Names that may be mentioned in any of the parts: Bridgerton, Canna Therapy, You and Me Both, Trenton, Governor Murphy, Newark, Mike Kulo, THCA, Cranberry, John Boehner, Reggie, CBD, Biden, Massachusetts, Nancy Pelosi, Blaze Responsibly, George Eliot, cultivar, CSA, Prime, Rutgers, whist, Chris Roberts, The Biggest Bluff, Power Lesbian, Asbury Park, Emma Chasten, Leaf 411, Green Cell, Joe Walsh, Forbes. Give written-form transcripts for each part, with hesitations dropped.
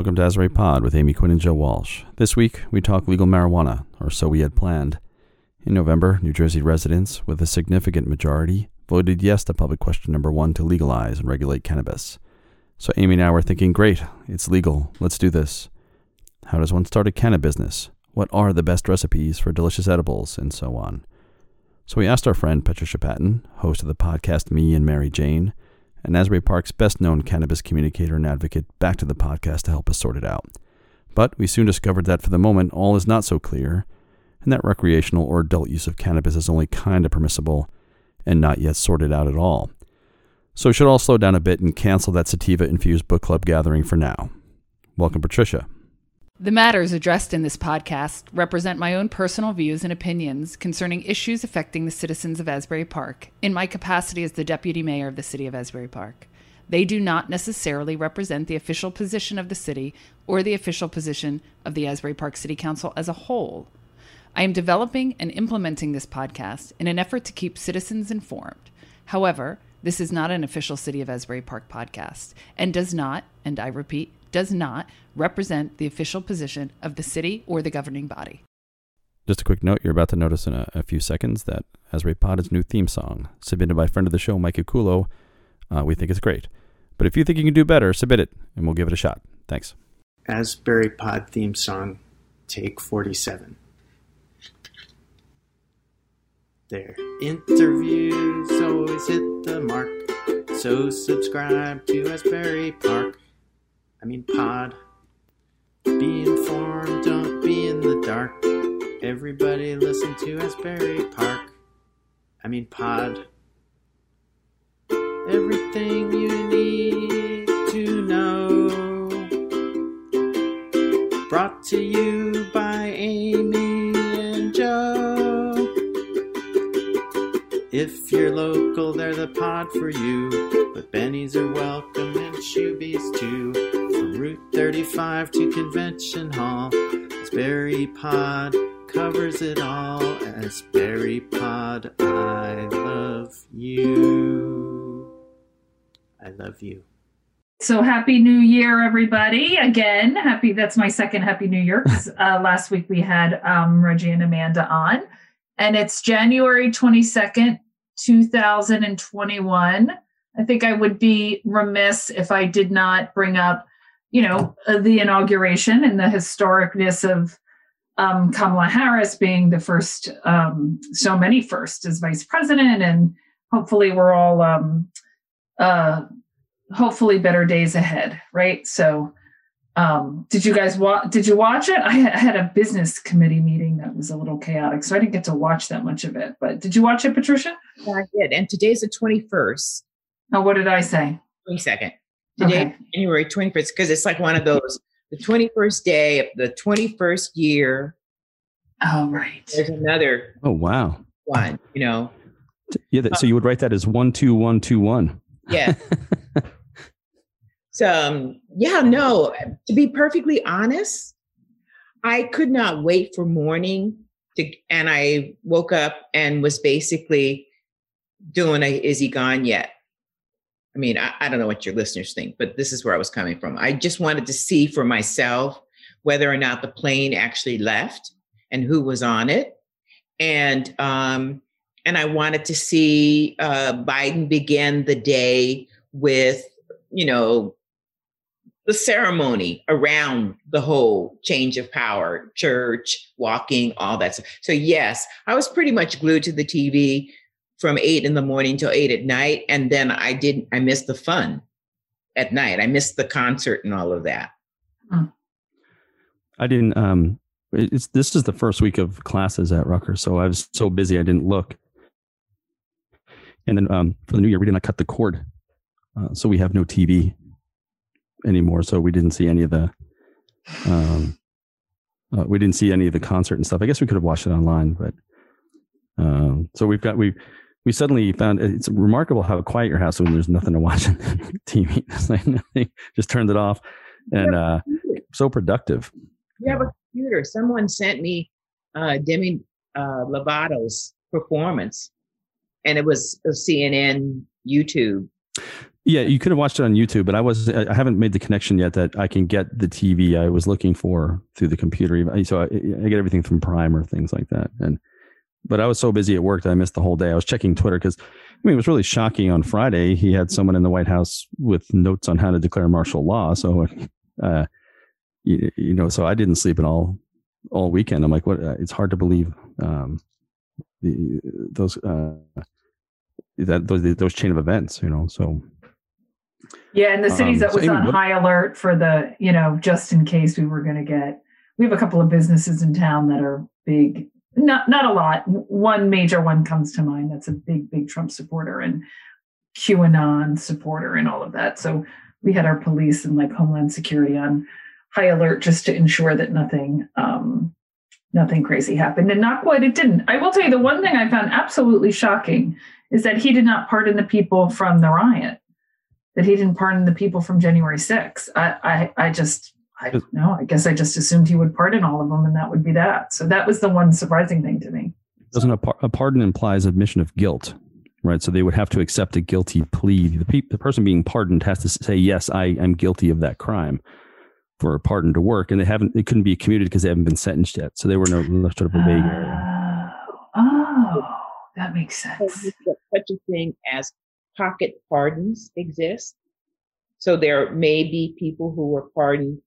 Welcome to Asbury Pod with Amy Quinn and Joe Walsh. This week, we talk legal marijuana, or so we had planned. In November, New Jersey residents, with a significant majority, voted yes to public question number 1 to legalize and regulate cannabis. So Amy and I were thinking, great, it's legal, let's do this. How does one start a canna business? What are the best recipes for delicious edibles, and so on? So we asked our friend Patricia Patton, host of the podcast Me and Mary Jane, and Asbury Park's best-known cannabis communicator and advocate back to the podcast to help us sort it out. But we soon discovered that for the moment, all is not so clear, and that recreational or adult use of cannabis is only kind of permissible and not yet sorted out at all. So we should all slow down a bit and cancel that sativa-infused book club gathering for now. Welcome, Patricia. The matters addressed in this podcast represent my own personal views and opinions concerning issues affecting the citizens of Asbury Park in my capacity as the deputy mayor of the city of Asbury Park. They do not necessarily represent the official position of the city or the official position of the Asbury Park City Council as a whole. I am developing and implementing this podcast in an effort to keep citizens informed. However, this is not an official City of Asbury Park podcast and does not, and I repeat, does not represent the official position of the city or the governing body. Just a quick note, you're about to notice in a few seconds that Asbury Pod's new theme song, submitted by a friend of the show, Mike Kulo, we think it's great. But if you think you can do better, submit it, and we'll give it a shot. Thanks. Asbury Pod theme song, take 47. Their interviews always hit the mark, so subscribe to Asbury Park. Pod. Be informed, don't be in the dark. Everybody listen to Asbury Park. Pod. Everything you need to know. Brought to you by Amy and Joe. If you're local, they're the pod for you. But bennies are welcome and shoebies too. Route 35 to Convention Hall. Asbury Pod covers it all. Asbury Pod, I love you. I love you. So happy New Year, everybody. Again, happy. That's my second Happy New Year. Last week we had Reggie and Amanda on. And it's January 22nd, 2021. I think I would be remiss if I did not bring up the inauguration and the historicness of Kamala Harris being the first, so many first as vice president. And hopefully we're all, hopefully better days ahead. Right. So did you watch it? I had a business committee meeting that was a little chaotic, so I didn't get to watch that much of it, but did you watch it, Patricia? Yeah, I did. And today's the 21st. Now, what did I say? 22nd. Today, okay. January 21st, because it's like one of those, the 21st day of the 21st year. Oh, right. There's another. Oh, wow. One, Yeah, so you would write that as 12121. Yeah. To be perfectly honest, I could not wait for morning and I woke up and was basically doing is he gone yet? I don't know what your listeners think, but this is where I was coming from. I just wanted to see for myself whether or not the plane actually left and who was on it. And I wanted to see Biden begin the day with, the ceremony around the whole change of power, church, walking, all that stuff. So, yes, I was pretty much glued to the TV from 8 a.m. till 8 p.m. And then I missed the fun at night. I missed the concert and all of that. I didn't, this is the first week of classes at Rutgers. So I was so busy, I didn't look. And then for the new year, we did not cut the cord. So we have no TV anymore. So we didn't see any of the, concert and stuff. I guess we could have watched it online, but so we suddenly found it's remarkable how quiet your house is when there's nothing to watch on TV. It's like nothing, just turned it off, and so productive. You have a computer. Someone sent me Demi Lovato's performance, and it was a CNN YouTube. Yeah, you could have watched it on YouTube, but I haven't made the connection yet that I can get the TV I was looking for through the computer. So I get everything from Prime or things like that. But I was so busy at work that I missed the whole day. I was checking Twitter because, it was really shocking on Friday. He had someone in the White House with notes on how to declare martial law. So, so I didn't sleep at all weekend. I'm like, what? It's hard to believe those chain of events, so. Yeah, and the cities that was on high alert for the, just in case we have a couple of businesses in town that are big, not a lot. One major one comes to mind that's a big, big Trump supporter and QAnon supporter and all of that. So we had our police and Homeland Security on high alert just to ensure that nothing crazy happened. And knock wood, it didn't. I will tell you the one thing I found absolutely shocking is that he did not pardon the people from the riot. That he didn't pardon the people from January 6th. I don't know. I guess I just assumed he would pardon all of them and that would be that. So that was the one surprising thing to me. Doesn't a pardon implies admission of guilt, right? So they would have to accept a guilty plea. The person being pardoned has to say, yes, I'm guilty of that crime for a pardon to work. And it couldn't be commuted because they haven't been sentenced yet. So they were no sort of a vague area. Oh, that makes sense. So such a thing as pocket pardons exist. So there may be people who were pardoned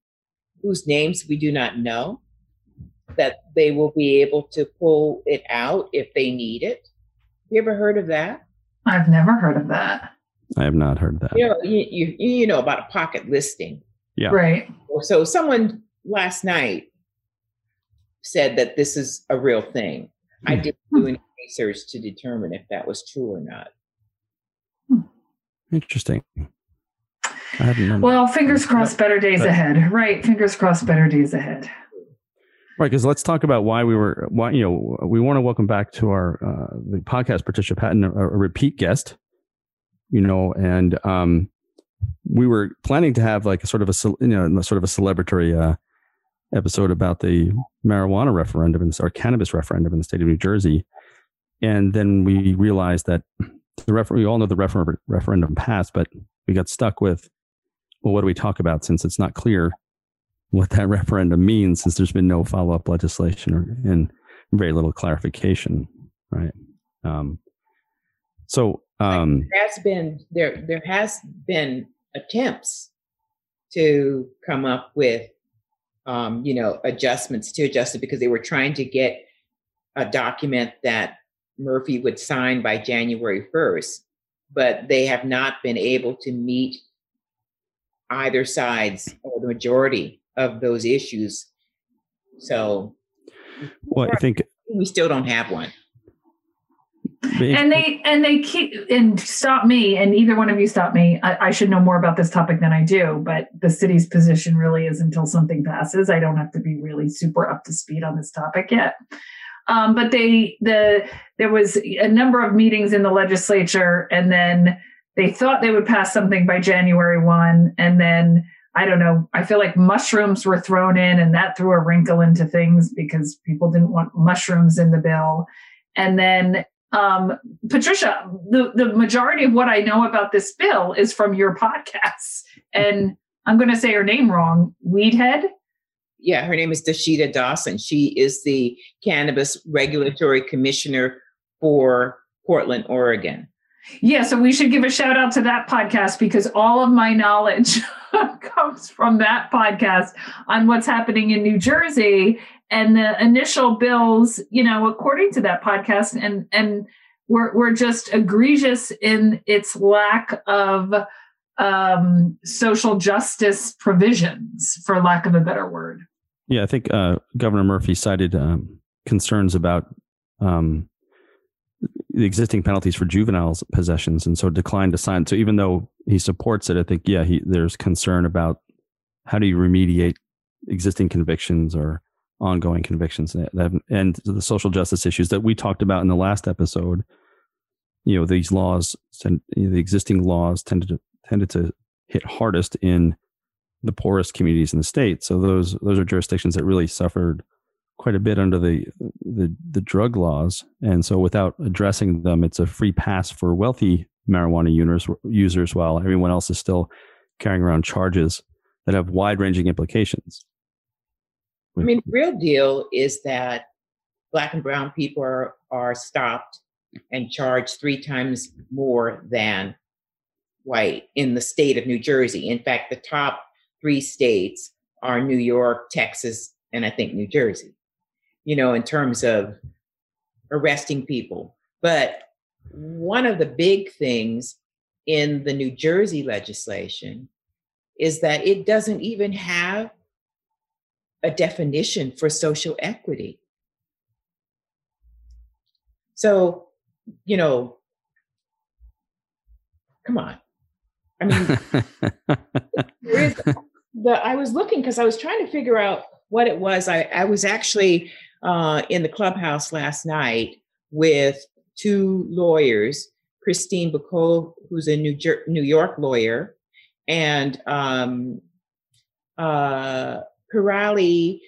whose names we do not know, that they will be able to pull it out if they need it. You ever heard of that? I've never heard of that. I have not heard of that. You know about a pocket listing. Yeah. Right. So someone last night said that this is a real thing. I didn't do any research to determine if that was true or not. Interesting. Well, fingers crossed, better days ahead. Right. Fingers crossed, better days ahead. Right. Because let's talk about we want to welcome back to our the podcast, Patricia Patton, a repeat guest, and we were planning to have sort of a celebratory episode about the marijuana referendum or cannabis referendum in the state of New Jersey. And then we realized that we all know the referendum passed, but we got stuck with, what do we talk about since it's not clear what that referendum means, since there's been no follow-up legislation and very little clarification, right? There has been attempts to come up with, adjustments to adjust it, because they were trying to get a document that Murphy would sign by January 1st, but they have not been able to meet either sides or the majority of those issues. So, I think we still don't have one. And they keep, and stop me, and either one of you stop me. I should know more about this topic than I do, but the city's position really is until something passes. I don't have to be really super up to speed on this topic yet. But there was a number of meetings in the legislature, and then they thought they would pass something by January 1. And then, I don't know, I feel like mushrooms were thrown in, and that threw a wrinkle into things because people didn't want mushrooms in the bill. And then, Patricia, the majority of what I know about this bill is from your podcasts. And I'm going to say her name wrong. Weedhead? Yeah, her name is Dashita Dawson. She is the Cannabis Regulatory Commissioner for Portland, Oregon. Yeah, so we should give a shout out to that podcast, because all of my knowledge comes from that podcast on what's happening in New Jersey and the initial bills, according to that podcast, and we're just egregious in its lack of social justice provisions, for lack of a better word. Yeah, I think Governor Murphy cited concerns about the existing penalties for juvenile possessions, and so declined to sign. So even though he supports it, I think, there's concern about how do you remediate existing convictions or ongoing convictions and the social justice issues that we talked about in the last episode. These laws, the existing laws tended to hit hardest in the poorest communities in the state. So those are jurisdictions that really suffered quite a bit under the drug laws. And so without addressing them, it's a free pass for wealthy marijuana users, while everyone else is still carrying around charges that have wide-ranging implications. I mean, the real deal is that Black and brown people are stopped and charged 3 times more than white in the state of New Jersey. In fact, the top 3 states are New York, Texas, and I think New Jersey, you know, in terms of arresting people. But one of the big things in the New Jersey legislation is that it doesn't even have a definition for social equity. So, you know, come on. I mean, I was looking because I was trying to figure out what it was. I was actually in the clubhouse last night with 2 lawyers, Christine Bacol, who's a New York lawyer, and Pirali.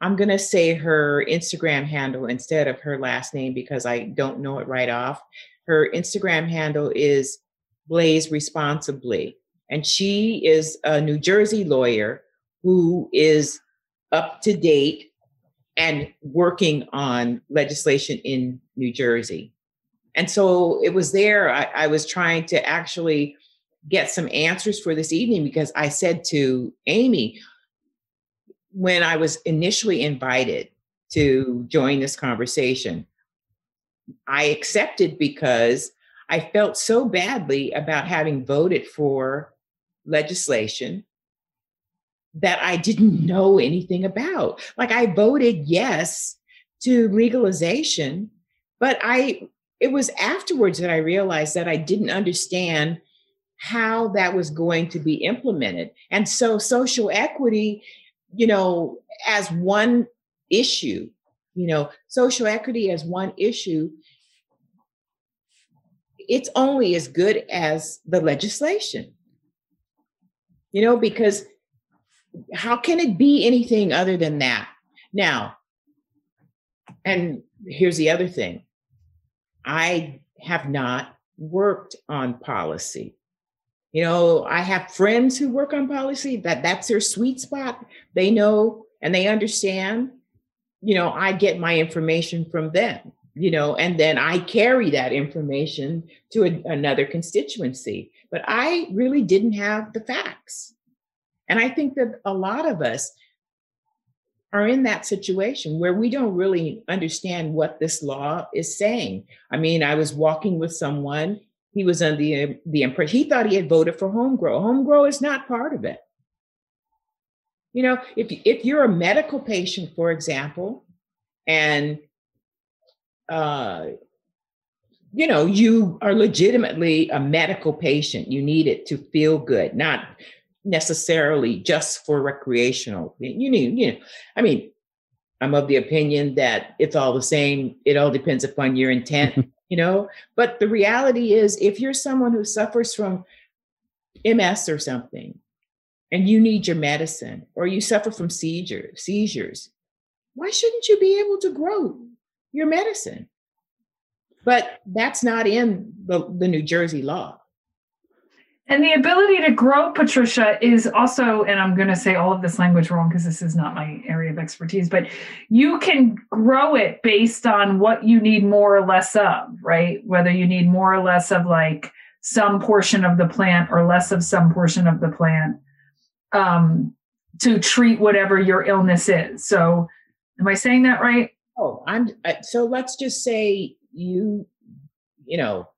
I'm going to say her Instagram handle instead of her last name because I don't know it right off. Her Instagram handle is Blaze Responsibly. And she is a New Jersey lawyer who is up to date and working on legislation in New Jersey. And so it was there. I was trying to actually get some answers for this evening because I said to Amy, when I was initially invited to join this conversation, I accepted because I felt so badly about having voted for legislation that I didn't know anything about. Like, I voted yes to legalization, but it was afterwards that I realized that I didn't understand how that was going to be implemented. And so social equity, you know, as one issue, you know, social equity as one issue, it's only as good as the legislation, you know, because how can it be anything other than that? Now, and here's the other thing. I have not worked on policy. You know, I have friends who work on policy, that's their sweet spot. They know and they understand. You know, I get my information from them, you know, and then I carry that information to another constituency. But I really didn't have the facts. And I think that a lot of us are in that situation where we don't really understand what this law is saying. I mean, I was walking with someone. He was under the impression, he thought he had voted for home grow. Home grow is not part of it. You know, if you're a medical patient, for example, and, you know, you are legitimately a medical patient, you need it to feel good, not necessarily just for recreational. I mean, I'm of the opinion that it's all the same. It all depends upon your intent. You know, but the reality is, if you're someone who suffers from MS or something, and you need your medicine, or you suffer from seizures, why shouldn't you be able to grow your medicine? But that's not in the New Jersey law. And the ability to grow, Patricia, is also, and I'm going to say all of this language wrong because this is not my area of expertise, but you can grow it based on what you need more or less of, right? Whether you need more or less of like some portion of the plant or less of some portion of the plant to treat whatever your illness is. So am I saying that right? Oh, so let's just say you know,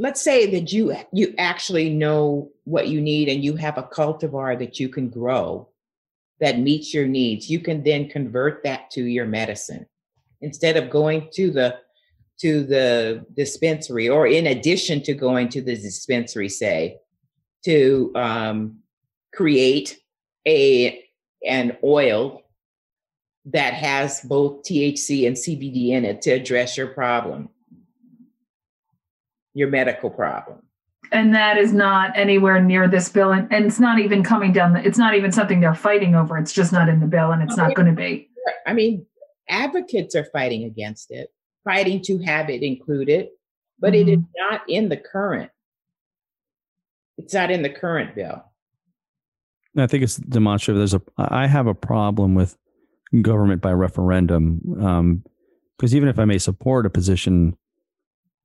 let's say that you actually know what you need and you have a cultivar that you can grow that meets your needs. You can then convert that to your medicine instead of going to the dispensary, or in addition to going to the dispensary, say, to create an oil that has both THC and CBD in it to address your problem. Your medical problem. And that is not anywhere near this bill. And it's not even coming down. It's not even something they're fighting over. It's just not in the bill, and it's not going to be. I mean, advocates are fighting against it, fighting to have it included. but it is not in the current. It's not in the current bill. I think it's demonstrative. I have a problem with government by referendum, because even if I may support a position,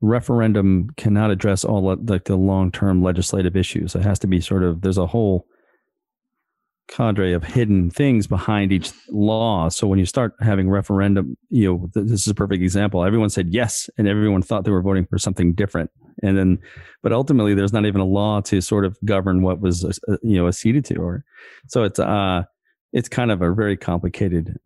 referendum cannot address all the long-term legislative issues. It has to be sort of, there's a whole cadre of hidden things behind each law. So when you start having referendum, this is a perfect example. Everyone said yes, and everyone thought they were voting for something different. And then, but ultimately there's not even a law to sort of govern what was, acceded to. So it's kind of a very complicated,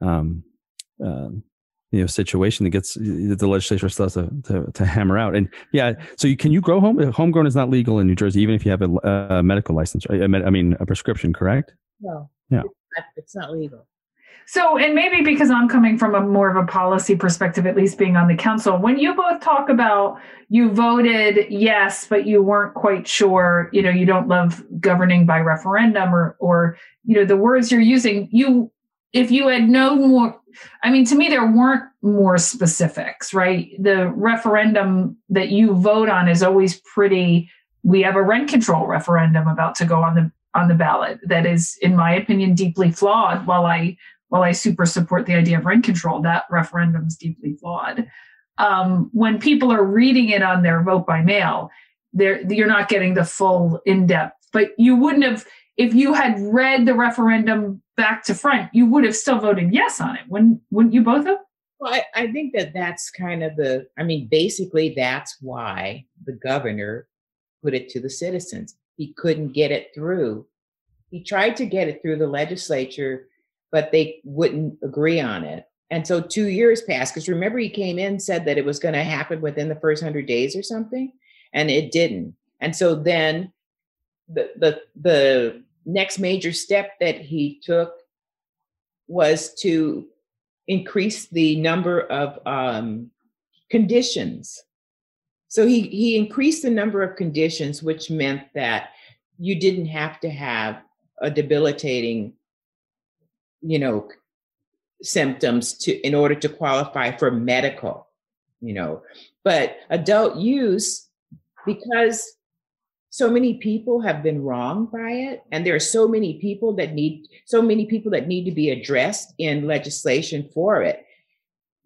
situation that gets the legislature starts to hammer out. And yeah, so can you grow homegrown is not legal in New Jersey, even if you have a medical license, right? I mean, a prescription, correct? No, yeah, it's not legal. So, and maybe because I'm coming from a more of a policy perspective, at least being on the council, when you both talk about you voted yes, but you weren't quite sure, you don't love governing by referendum or the words you're using, if you had known more, I mean, to me, there weren't more specifics, right? The referendum that you vote on is always we have a rent control referendum about to go on the ballot that is, in my opinion, deeply flawed. While I super support the idea of rent control, that referendum is deeply flawed. When people are reading it on their vote by mail, you're not getting the full in-depth. But you wouldn't have, if you had read the referendum back to front, you would have still voted yes on it. Wouldn't you both have? Well, I think that's kind of basically that's why the governor put it to the citizens. He couldn't get it through. He tried to get it through the legislature, but they wouldn't agree on it. And so 2 years passed, because remember, he came in and said that it was going to happen within the first 100 days or something, and it didn't. And so then the next major step that he took was to increase the number of conditions. So he increased the number of conditions, which meant that you didn't have to have a debilitating, symptoms in order to qualify for medical, but adult use, because so many people have been wronged by it. And there are so many people that need to be addressed in legislation for it.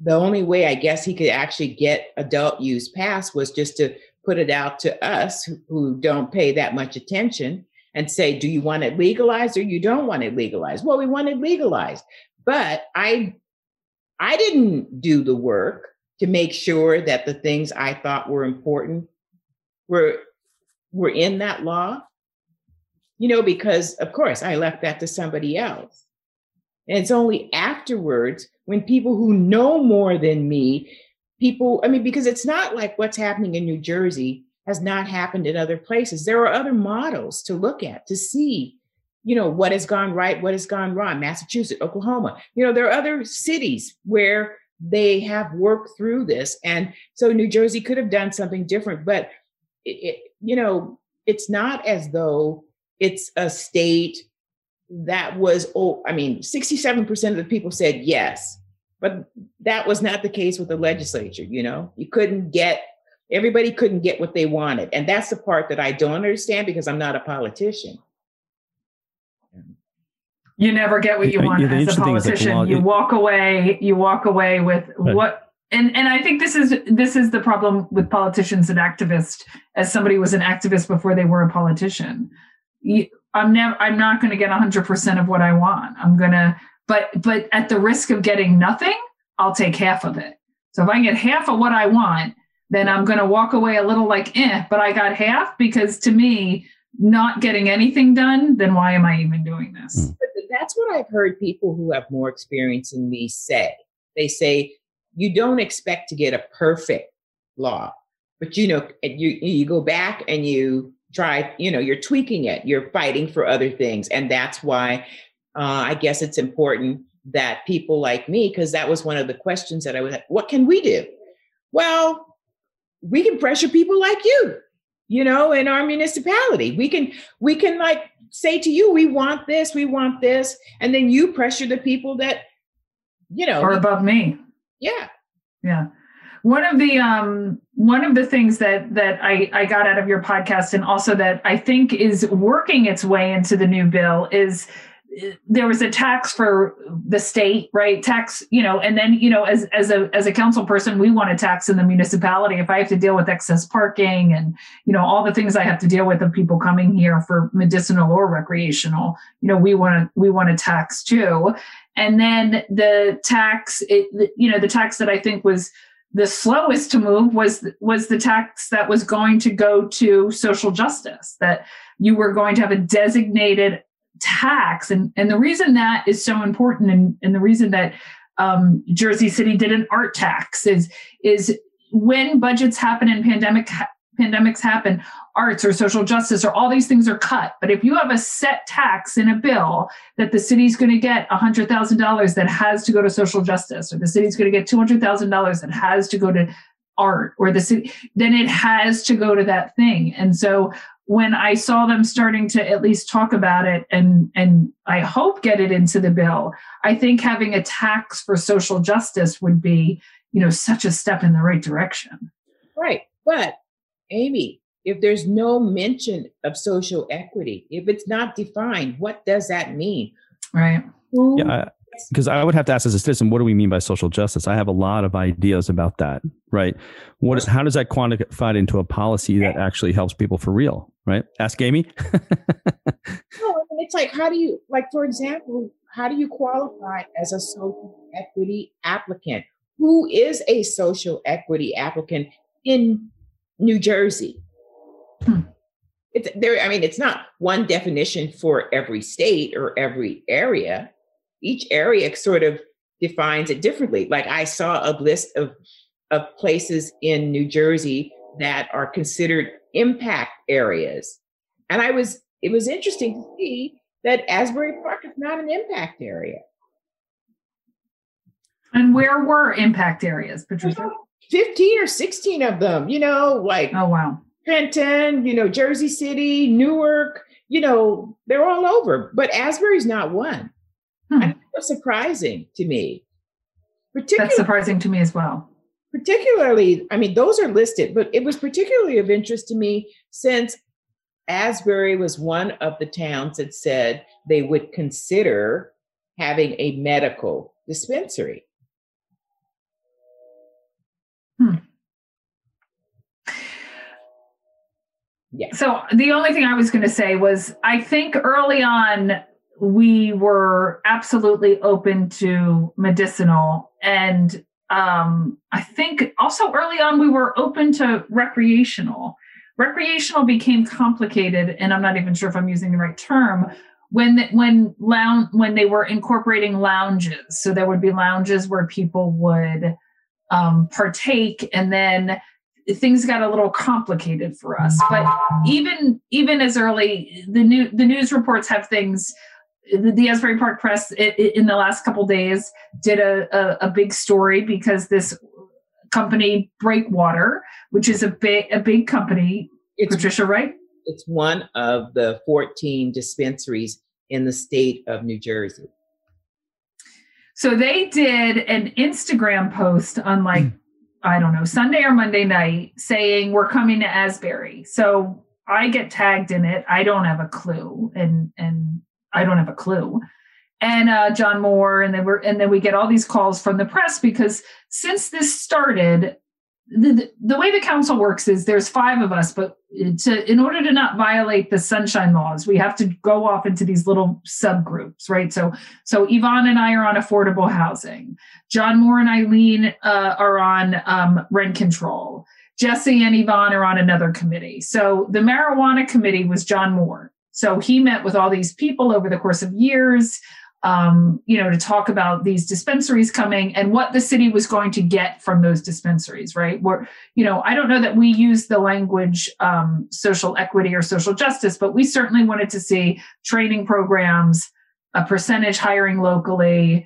The only way I guess he could actually get adult use passed was just to put it out to us who don't pay that much attention and say, do you want it legalized or you don't want it legalized? Well, we want it legalized. But I didn't do the work to make sure that the things I thought were important were in that law, because, of course, I left that to somebody else. And it's only afterwards when people who know more than me, because it's not like what's happening in New Jersey has not happened in other places. There are other models to look at, to see, what has gone right, what has gone wrong. Massachusetts, Oklahoma, there are other cities where they have worked through this. And so New Jersey could have done something different, but it's not as though it's a state that was, 67% of the people said yes, but that was not the case with the legislature. Everybody couldn't get what they wanted. And that's the part that I don't understand, because I'm not a politician. You never get what you want as a politician. You walk away with what, and I think this is the problem with politicians and activists. As somebody was an activist before they were a politician, I'm not going to get 100% of what I want. But at the risk of getting nothing, I'll take half of it. So if I can get half of what I want, then I'm going to walk away a little like, but I got half, because to me, not getting anything done, then why am I even doing this? But that's what I've heard people who have more experience than me say. They say, you don't expect to get a perfect law, but you go back and you try, you're tweaking it, you're fighting for other things. And that's why I guess it's important that people like me, because that was one of the questions that I was like, what can we do? Well, we can pressure people like you, in our municipality. We can like say to you, we want this. And then you pressure the people that, are above me. Yeah. Yeah. One of the things that I got out of your podcast, and also that I think is working its way into the new bill, is there was a tax for the state, right? Tax, and then, as a council person, we want a tax in the municipality. If I have to deal with excess parking and, all the things I have to deal with of people coming here for medicinal or recreational, we want a tax too. And then the tax, the tax that I think was the slowest to move was the tax that was going to go to social justice, that you were going to have a designated tax. And the reason that is so important, and the reason that Jersey City did an art tax is when budgets happen and pandemics happen, arts or social justice or all these things are cut. But if you have a set tax in a bill that the city's going to get $100,000 that has to go to social justice, or the city's going to get $200,000 that has to go to art, or the city, then it has to go to that thing. And so when I saw them starting to at least talk about it and I hope get it into the bill, I think having a tax for social justice would be, such a step in the right direction. Right. But Amy, if there's no mention of social equity, if it's not defined, what does that mean? Right. Yeah, because I would have to ask as a citizen, what do we mean by social justice? I have a lot of ideas about that, right? How does that quantify into a policy that actually helps people for real, right? Ask Amy. No, it's like, for example, how do you qualify as a social equity applicant? Who is a social equity applicant in New Jersey? It's not one definition for every state or every area. Each area sort of defines it differently. Like I saw a list of places in New Jersey that are considered impact areas. And it was interesting to see that Asbury Park is not an impact area. And where were impact areas, Patricia? 15 or 16 of them, oh, wow. Trenton, Jersey City, Newark, they're all over. But Asbury's not one. And it was surprising to me. That's surprising to me as well. Particularly, those are listed, but it was particularly of interest to me since Asbury was one of the towns that said they would consider having a medical dispensary. Yeah. So the only thing I was going to say was, I think early on, we were absolutely open to medicinal. And I think also early on, we were open to recreational. Recreational became complicated, and I'm not even sure if I'm using the right term, when they were incorporating lounges. So there would be lounges where people would partake, and then things got a little complicated for us. But even as early, the news reports have things. The Asbury Park Press in the last couple of days did a big story because this company Breakwater, which is a big company, Patricia, right? It's one of the 14 dispensaries in the state of New Jersey. So they did an Instagram post on I don't know, Sunday or Monday night, saying we're coming to Asbury. So I get tagged in it. I don't have a clue. And I don't have a clue. And John Moore. And then we get all these calls from the press, because since this started, the way the council works is there's 5 of us, but in order to not violate the sunshine laws, we have to go off into these little subgroups, right? So Yvonne and I are on affordable housing. John Moore and Eileen are on rent control. Jesse and Yvonne are on another committee. So the marijuana committee was John Moore. So he met with all these people over the course of years, to talk about these dispensaries coming and what the city was going to get from those dispensaries, right? Where, I don't know that we use the language social equity or social justice, but we certainly wanted to see training programs, a percentage hiring locally,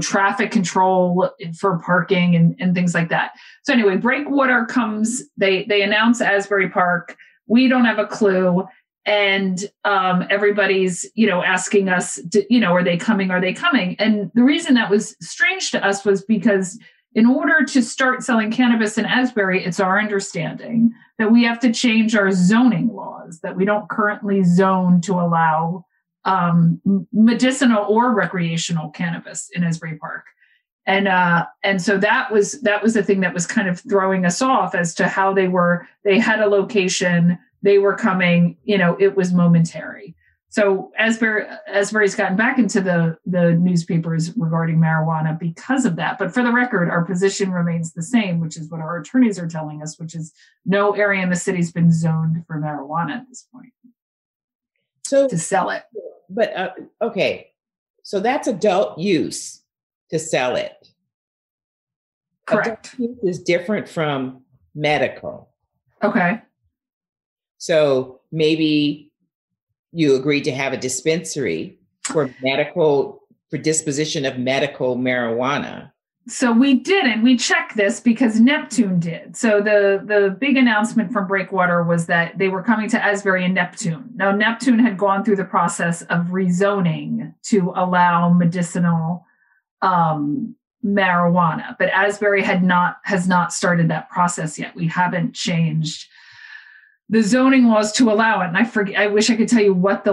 traffic control for parking and things like that. So anyway, Breakwater comes, they announce Asbury Park. We don't have a clue. And everybody's, asking us, are they coming? And the reason that was strange to us was because In order to start selling cannabis in Asbury, it's our understanding that we have to change our zoning laws, that we don't currently zone to allow medicinal or recreational cannabis in Asbury Park. And so that was the thing that was kind of throwing us off as to how they had a location, they were coming, you know, it was momentary. So Asbury's gotten back into the newspapers regarding marijuana because of that. But for the record, our position remains the same, which is what our attorneys are telling us, which is no area in the city's been zoned for marijuana at this point. So to sell it. But okay, so that's adult use to sell it. Correct. Adult use is different from medical. Okay. So maybe you agreed to have a dispensary for disposition of medical marijuana. So we didn't. We checked this because Neptune did. So the big announcement from Breakwater was that they were coming to Asbury and Neptune. Now, Neptune had gone through the process of rezoning to allow medicinal marijuana, but Asbury has not started that process yet. We haven't changed the zoning laws to allow it. And I wish I could tell you what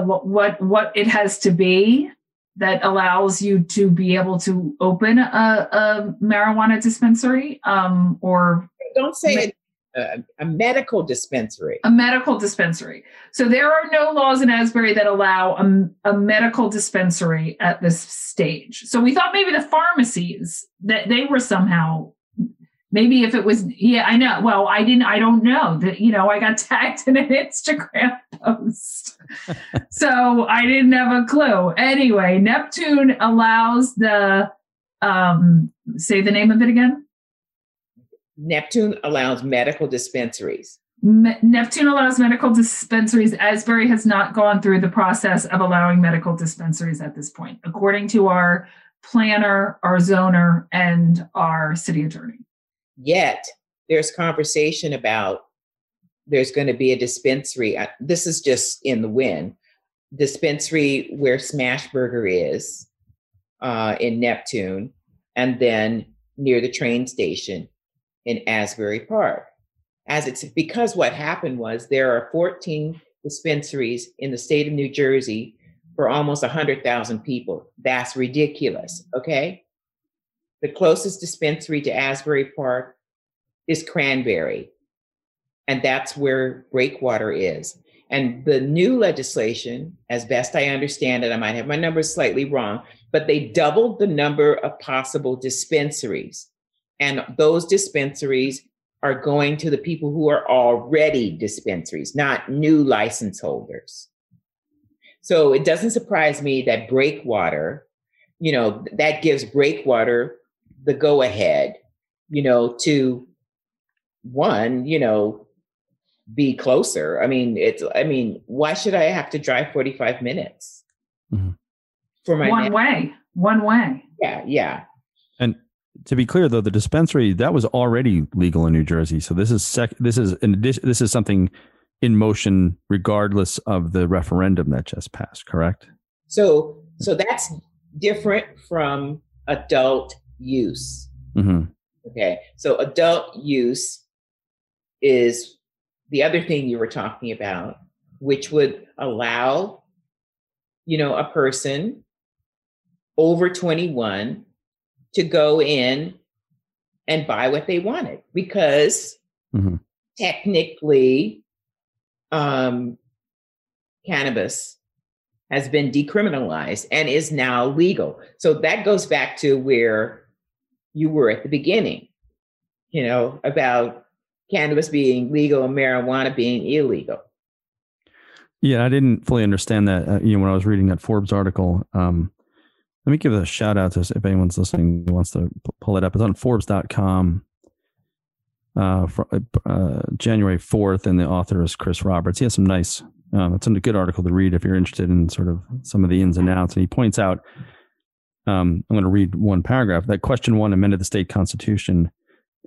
it has to be that allows you to be able to open a marijuana dispensary, or don't say a medical dispensary. A medical dispensary. So there are no laws in Asbury that allow a medical dispensary at this stage. So we thought maybe the pharmacies, that they were somehow. Maybe if it was, yeah, I know. Well, I don't know that, you know, I got tagged in an Instagram post. So I didn't have a clue. Anyway, Neptune allows the, say the name of it again. Neptune allows medical dispensaries. Neptune allows medical dispensaries. Asbury has not gone through the process of allowing medical dispensaries at this point, according to our planner, our zoner, and our city attorney. Yet there's conversation about there's going to be a dispensary. This is just in the wind. Dispensary where Smashburger is in Neptune, and then near the train station in Asbury Park. Because what happened was there are 14 dispensaries in the state of New Jersey for almost 100,000 people. That's ridiculous. Okay. The closest dispensary to Asbury Park is Cranberry, and that's where Breakwater is. And the new legislation, as best I understand it, I might have my numbers slightly wrong, but they doubled the number of possible dispensaries. And those dispensaries are going to the people who are already dispensaries, not new license holders. So it doesn't surprise me that Breakwater, you know, that gives Breakwater the go-ahead, you know, to one, you know, be closer. I mean, why should I have to drive 45 minutes for my one way? Yeah. And to be clear, though, the dispensary that was already legal in New Jersey. So this is something in motion, regardless of the referendum that just passed. Correct. So that's different from adult use. Mm-hmm. Okay. So adult use is the other thing you were talking about, which would allow, you know, a person over 21 to go in and buy what they wanted, because technically cannabis has been decriminalized and is now legal. So that goes back to where you were at the beginning, you know, about cannabis being legal and marijuana being illegal. Yeah, I didn't fully understand that, you know, when I was reading that Forbes article. Let me give a shout out to, if anyone's listening who wants to pull it up, it's on Forbes.com for January 4th, and the author is Chris Roberts. He has some nice, it's a good article to read if you're interested in sort of some of the ins and outs. And he points out, I'm going to read one paragraph, that question one amended the state constitution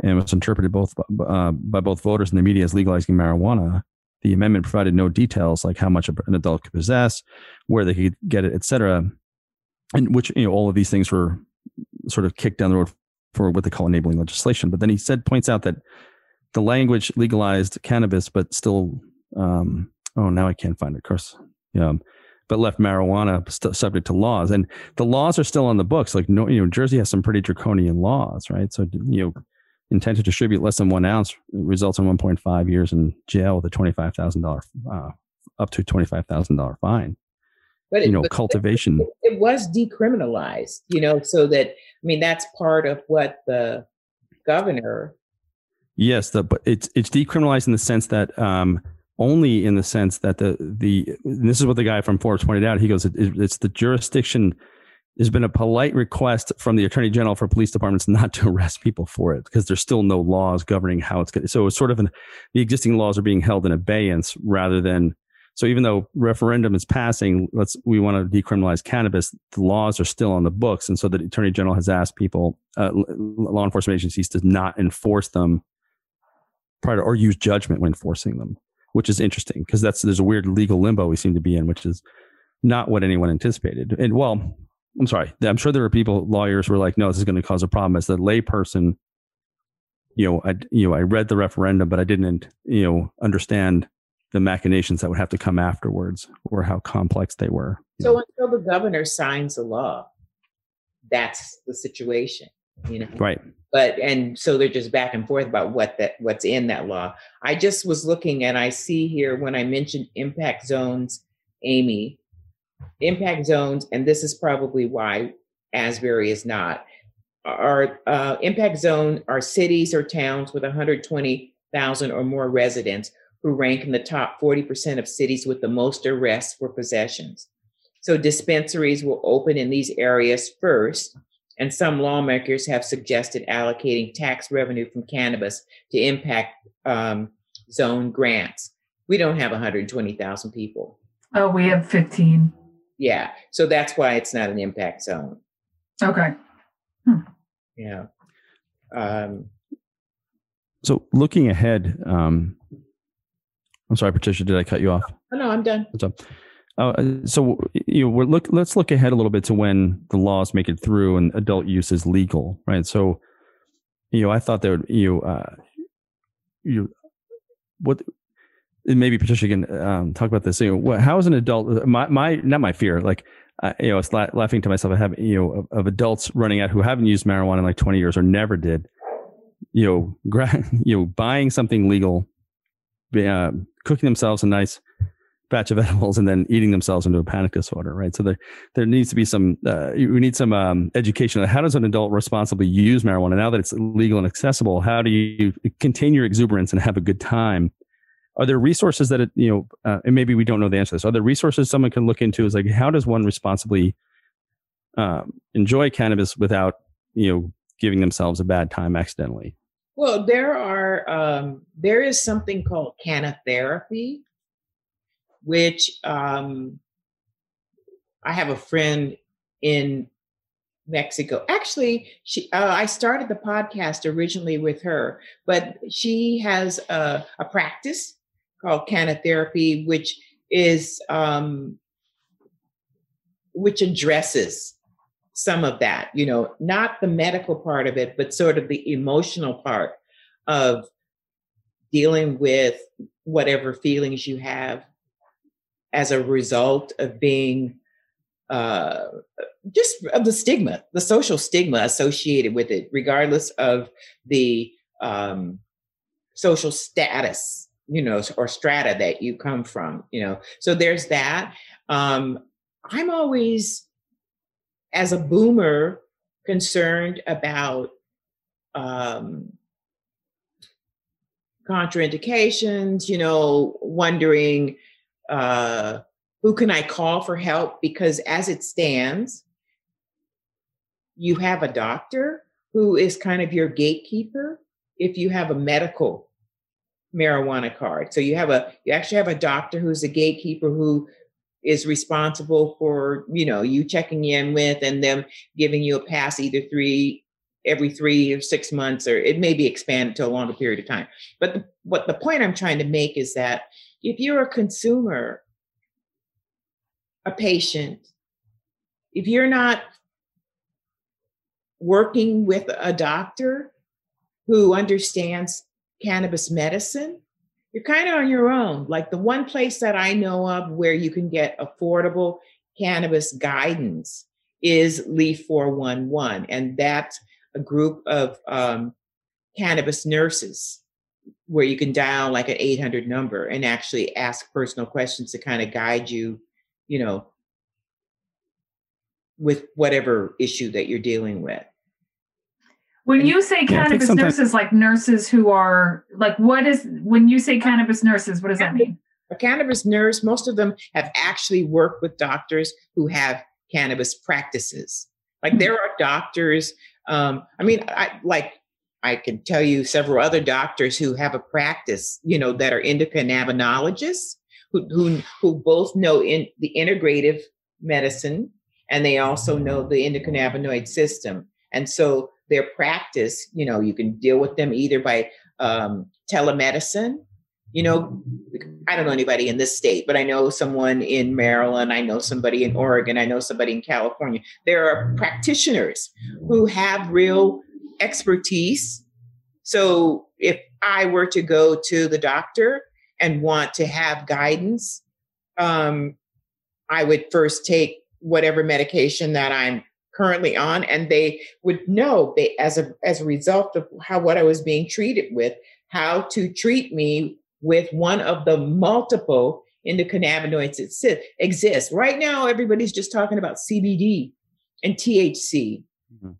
and was interpreted both by both voters and the media as legalizing marijuana. The amendment provided no details like how much an adult could possess, where they could get it, et cetera. And which, you know, all of these things were sort of kicked down the road for what they call enabling legislation. But then he points out that the language legalized cannabis, but still, oh, now I can't find it, of course. But left marijuana subject to laws, and the laws are still on the books. Like, no, Jersey has some pretty draconian laws, right? So, intent to distribute less than 1 ounce results in 1.5 years in jail with a $25,000, up to $25,000 fine. But but cultivation. It was decriminalized, so that, that's part of what the governor. Yes, but it's decriminalized in the sense that. Only in the sense that and this is what the guy from Forbes pointed out. He goes, it's the jurisdiction. There's been a polite request from the Attorney General for police departments not to arrest people for it because there's still no laws governing how it's going. So it's sort of the existing laws are being held in abeyance rather than. So even though referendum is passing, we want to decriminalize cannabis. The laws are still on the books, and so the Attorney General has asked people, law enforcement agencies, to not enforce them prior to, or use judgment when enforcing them. Which is interesting because there's a weird legal limbo we seem to be in, which is not what anyone anticipated. And well, I'm sorry, I'm sure there are lawyers were like, no, this is going to cause a problem. As a layperson, I read the referendum, but I didn't, understand the machinations that would have to come afterwards or how complex they were. So until the governor signs a law, that's the situation. Right. And so they're just back and forth about what's in that law. I just was looking and I see here when I mentioned impact zones, Amy, impact zones, and this is probably why Asbury is not. Our impact zone are cities or towns with 120,000 or more residents who rank in the top 40% of cities with the most arrests for possessions. So dispensaries will open in these areas first. And some lawmakers have suggested allocating tax revenue from cannabis to impact zone grants. We don't have 120,000 people. Oh, we have 15. Yeah. So that's why it's not an impact zone. Okay. Hmm. Yeah. So looking ahead, I'm sorry, Patricia, did I cut you off? No, I'm done. What's up? Let's look ahead a little bit to when the laws make it through and adult use is legal, right? So, I thought that maybe Patricia can talk about this. How is an adult? Not my fear. Like, I was laughing to myself. I have of adults running out who haven't used marijuana in like 20 years or never did. Buying something legal, cooking themselves a nice batch of edibles and then eating themselves into a panic disorder, right? So there needs to be some, we need some education on how does an adult responsibly use marijuana now that it's legal and accessible? How do you contain your exuberance and have a good time? Are there resources that, and maybe we don't know the answer to this. Are there resources someone can look into? Is like, how does one responsibly enjoy cannabis without, giving themselves a bad time accidentally? Well, there is something called Canna Therapy, which I have a friend in Mexico. Actually, I started the podcast originally with her, but she has a practice called Canna Therapy, which is which addresses some of that. Not the medical part of it, but sort of the emotional part of dealing with whatever feelings you have as a result of being just of the stigma, the social stigma associated with it, regardless of the social status, or strata that you come from, So there's that. I'm always, as a boomer, concerned about contraindications, wondering, who can I call for help? Because as it stands, you have a doctor who is kind of your gatekeeper if you have a medical marijuana card. So you actually have a doctor who's a gatekeeper who is responsible for, you checking in with and them giving you a pass either every 3 or 6 months, or it may be expanded to a longer period of time. But the point I'm trying to make is that if you're a consumer, a patient, if you're not working with a doctor who understands cannabis medicine, you're kind of on your own. Like the one place that I know of where you can get affordable cannabis guidance is Leaf 411. And that's a group of cannabis nurses where you can dial like an 800 number and actually ask personal questions to kind of guide you, you know, with whatever issue that you're dealing with. When you say cannabis nurses, like nurses who are like, what is, when you say cannabis nurses, what does that mean? A cannabis nurse, most of them have actually worked with doctors who have cannabis practices. Like there are doctors, I can tell you several other doctors who have a practice, you know, that are into cannabinologists who both know in the integrative medicine, and they also know the endocannabinoid system. And so their practice, you know, you can deal with them either by telemedicine. You know, I don't know anybody in this state, but I know someone in Maryland. I know somebody in Oregon. I know somebody in California. There are practitioners who have real expertise. So if I were to go to the doctor and want to have guidance, I would first take whatever medication that I'm currently on, and they would know as a result of what I was being treated with, how to treat me with one of the multiple endocannabinoids that exist. Right now, everybody's just talking about CBD and THC,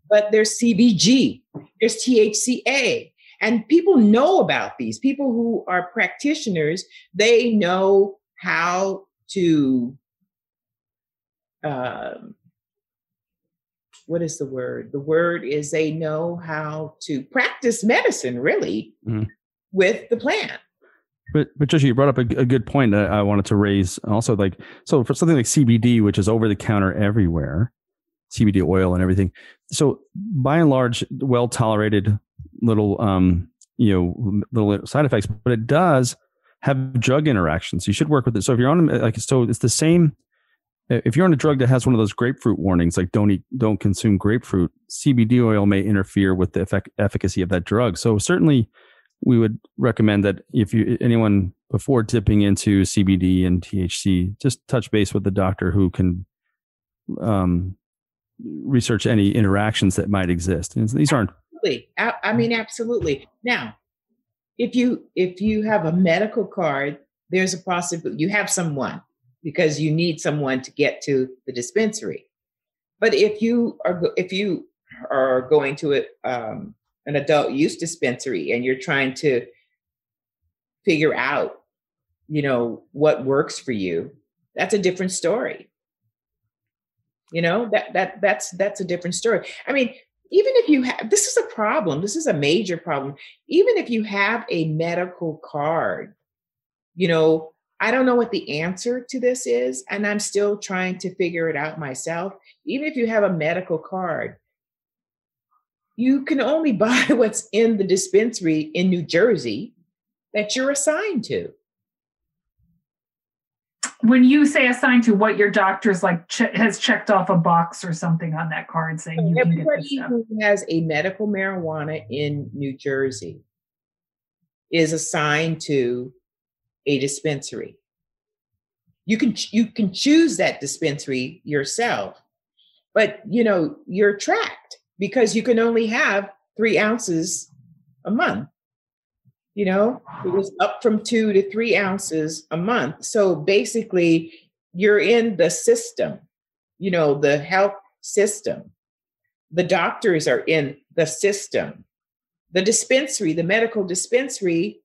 but there's CBG, there's THCA, and people know about these. People who are practitioners, they know how to what is the word? The word is they know how to practice medicine, really, with the plant. But Joshua, you brought up a good point that I wanted to raise. Also, like, so for something like CBD, which is over the counter everywhere, CBD oil and everything. So by and large, well-tolerated little, little side effects, but it does have drug interactions. You should work with it. So if you're on, like, so it's the same. If you're on a drug that has one of those grapefruit warnings, like don't consume grapefruit, CBD oil may interfere with the efficacy of that drug. So certainly we would recommend that if anyone before dipping into CBD and THC, just touch base with the doctor who can research any interactions that might exist. And these aren't. Absolutely. I mean, absolutely. Now, if you have a medical card, there's a possibility you have someone, because you need someone to get to the dispensary. But if you are going to an adult use dispensary and you're trying to figure out, you know, what works for you, that's a different story. You know, that's a different story. I mean, even if you have, this is a problem. This is a major problem. Even if you have a medical card, you know, I don't know what the answer to this is, and I'm still trying to figure it out myself. Even if you have a medical card, you can only buy what's in the dispensary in New Jersey that you're assigned to. When you say assigned to, what your doctor's like has checked off a box or something on that card saying you can get this stuff. Everybody who has a medical marijuana in New Jersey is assigned to a dispensary. You can choose that dispensary yourself, but you know, you're tracked because you can only have 3 ounces a month. You know, it was up from 2 to 3 ounces a month. So basically you're in the system, you know, the health system. The doctors are in the system. The dispensary, the medical dispensary,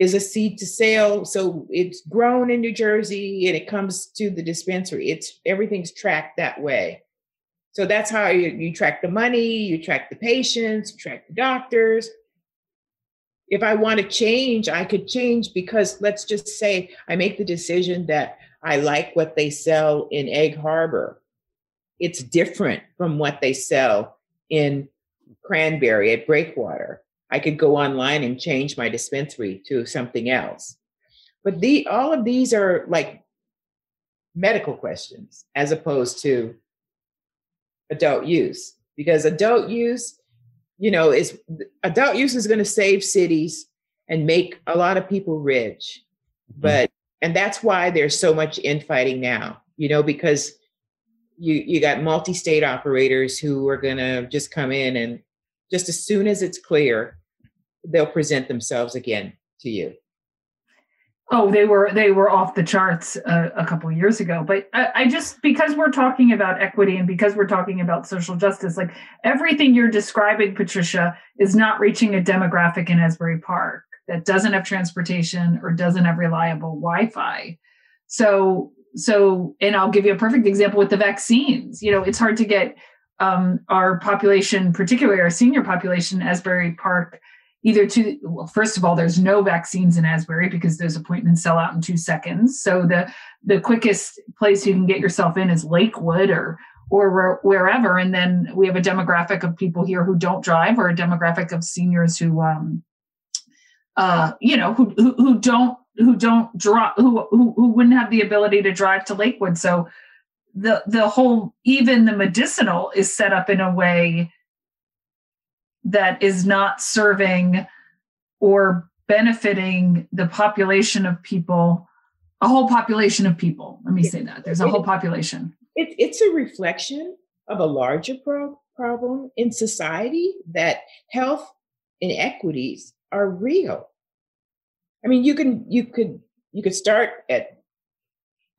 is a seed to sale. So it's grown in New Jersey and it comes to the dispensary. Everything's tracked that way. So that's how you track the money, you track the patients, you track the doctors. If I want to change, I could change because let's just say I make the decision that I like what they sell in Egg Harbor. It's different from what they sell in Cranberry at Breakwater. I could go online and change my dispensary to something else. But all of these are like medical questions as opposed to adult use. because adult use, you know, is adult use is going to save cities and make a lot of people rich. But, and that's why there's so much infighting now, you know, because you got multi-state operators who are going to just come in and just as soon as it's clear, they'll present themselves again to you. Oh, they were off the charts a couple of years ago. But I just, because we're talking about equity and because we're talking about social justice, like everything you're describing, Patricia, is not reaching a demographic in Asbury Park that doesn't have transportation or doesn't have reliable Wi-Fi. So, and I'll give you a perfect example with the vaccines. You know, it's hard to get our population, particularly our senior population in Asbury Park, either to, well, first of all, there's no vaccines in Asbury because those appointments sell out in 2 seconds. So the quickest place you can get yourself in is Lakewood or wherever. And then we have a demographic of people here who don't drive, or a demographic of seniors who wouldn't have the ability to drive to Lakewood. So the whole, even the medicinal is set up in a way that is not serving or benefiting the population of people, a whole population of people. Let me say that. There's a whole population. It's a reflection of a larger problem in society, that health inequities are real. I mean, you could start at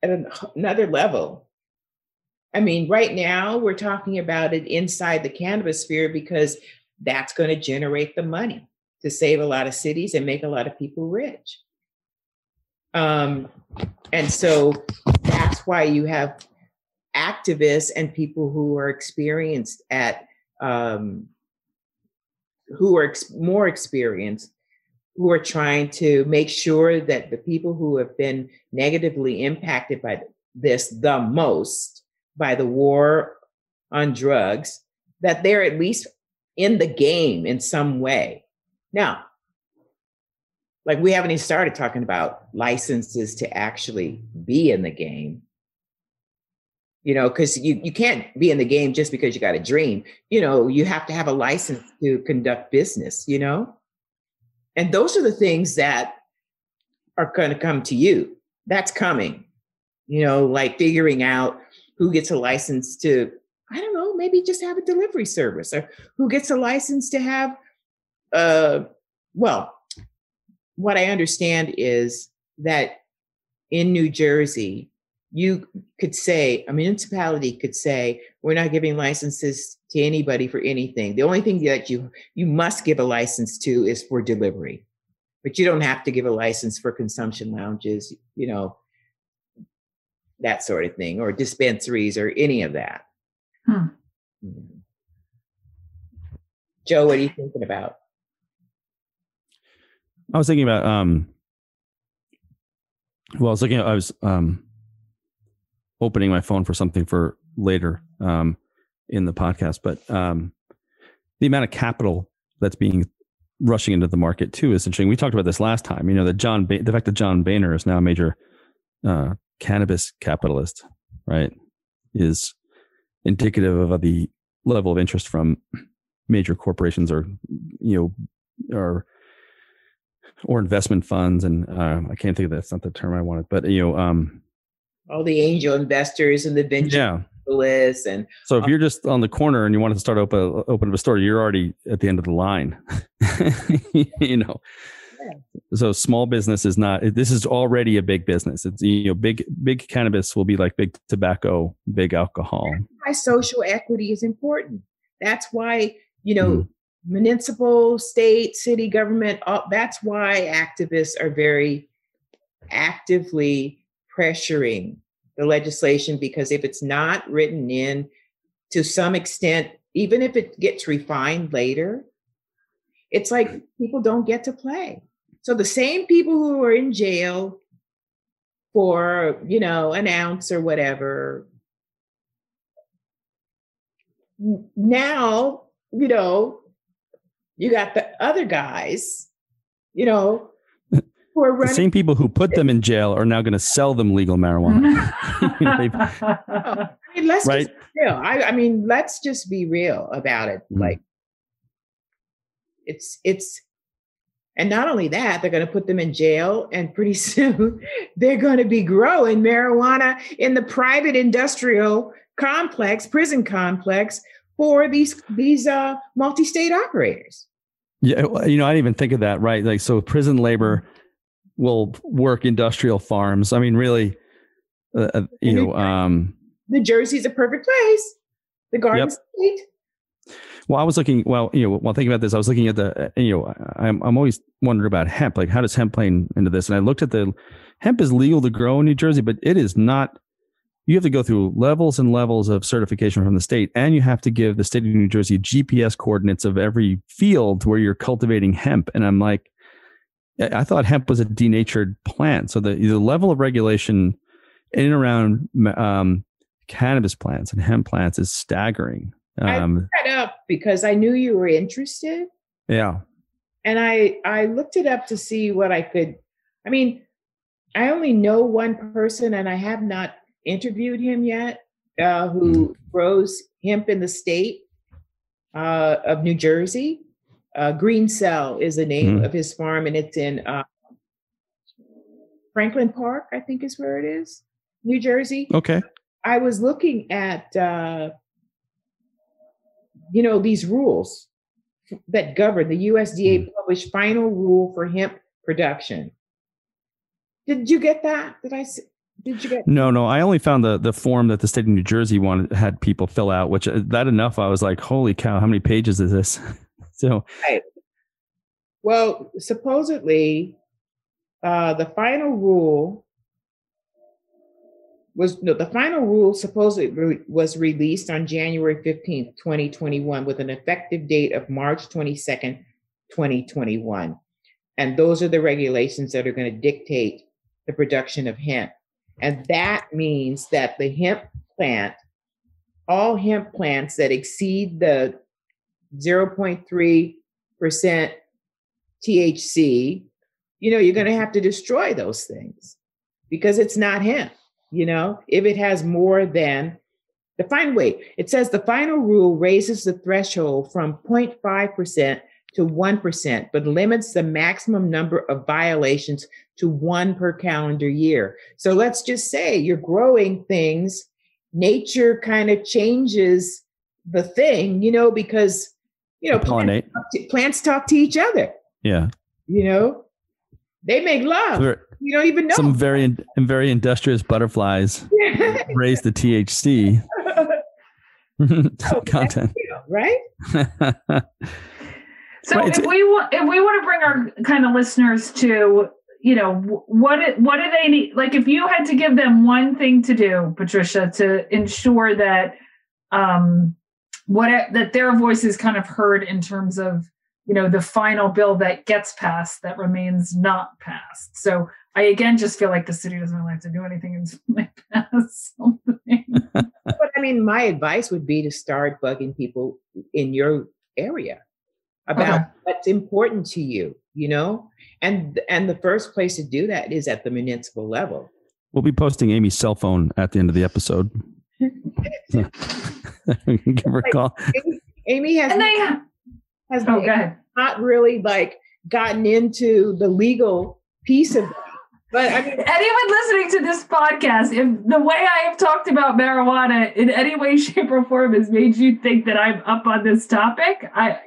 another level. I mean, right now we're talking about it inside the cannabis sphere because that's going to generate the money to save a lot of cities and make a lot of people rich. And so that's why you have activists and people who are experienced at more experienced, who are trying to make sure that the people who have been negatively impacted by this the most, by the war on drugs, that they're at least in the game in some way. Now, like, we haven't even started talking about licenses to actually be in the game, you know, because you can't be in the game just because you got a dream. You know, you have to have a license to conduct business, you know? And those are the things that are going to come to you. That's coming, you know, like figuring out who gets a license to, I don't know, maybe just have a delivery service, or who gets a license to have, well, what I understand is that in New Jersey, you could say, a municipality could say, we're not giving licenses to anybody for anything. The only thing that you must give a license to is for delivery, but you don't have to give a license for consumption lounges, you know, that sort of thing, or dispensaries or any of that. Hmm. Mm-hmm. Joe, what are you thinking about? I was thinking about, opening my phone for something for later in the podcast, but the amount of capital that's being rushing into the market too is interesting. We talked about this last time, you know, that the fact that John Boehner is now a major cannabis capitalist, right, is indicative of the level of interest from major corporations or investment funds. And I can't think of that. It's not the term I wanted, but you know, all the angel investors and the venture capitalists. And so if you're just on the corner and you wanted to start open up a store, you're already at the end of the line, you know? Yeah. So small business is not, this is already a big business. It's, you know, big cannabis will be like big tobacco, big alcohol. That's why social equity is important. That's why, you know, municipal, state, city government, that's why activists are very actively pressuring the legislation, because if it's not written in to some extent, even if it gets refined later, it's like people don't get to play. So the same people who are in jail for, you know, an ounce or whatever, now, you know, you got the other guys, you know, who are running. The same people who put them in jail are now going to sell them legal marijuana. you know, right? real. I mean, let's just be real about it. Mm-hmm. Like, it's, and not only that, they're going to put them in jail, and pretty soon they're going to be growing marijuana in the private industrial complex, prison complex for these multi-state operators. Yeah, you know, I didn't even think of that, right? Like, so prison labor will work industrial farms. I mean, really, you know, New Jersey's a perfect place. The Garden State. Well, I was looking, while thinking about this, I was looking at the, I'm always wondering about hemp, like how does hemp play into this? And I looked at hemp is legal to grow in New Jersey, but it is not. You have to go through levels and levels of certification from the state, and you have to give the state of New Jersey GPS coordinates of every field where you're cultivating hemp. And I'm like, I thought hemp was a denatured plant. So the level of regulation in and around cannabis plants and hemp plants is staggering. I looked that up because I knew you were interested. Yeah. And I looked it up to see what I could. I mean, I only know one person, and I have not interviewed him yet, who grows hemp in the state of New Jersey. Green Cell is the name of his farm, and it's in Franklin Park, I think is where it is, New Jersey. Okay. I was looking at... these rules that govern the USDA published final rule for hemp production. Did you get that? No, I only found the form that the state of New Jersey had people fill out, which that enough. I was like, holy cow, how many pages is this? So. Right. Well, supposedly the final rule supposedly was released on January 15th, 2021, with an effective date of March 22nd, 2021. And those are the regulations that are going to dictate the production of hemp. And that means that the hemp plant, all hemp plants that exceed the 0.3% THC, you're going to have to destroy those things because it's not hemp. If it has more than the fine weight, it says the final rule raises the threshold from 0.5% to 1%, but limits the maximum number of violations to one per calendar year. So let's just say you're growing things. Nature kind of changes the thing, because, pollinate. Plants talk to each other. Yeah. They make love. You don't even know. Some very industrious butterflies raise the THC content, right? So right. if we want to bring our kind of listeners to, what do they need? Like, if you had to give them one thing to do, Patricia, to ensure that that their voice is kind of heard in terms of, the final bill that gets passed that remains not passed. So I, again, just feel like the city doesn't really have to do anything until they pass something. But my advice would be to start bugging people in your area about what's important to you, and the first place to do that is at the municipal level. We'll be posting Amy's cell phone at the end of the episode. Give her a call. Amy has... not really gotten into the legal piece of it. But anyone listening to this podcast, if the way I have talked about marijuana in any way, shape, or form has made you think that I'm up on this topic, I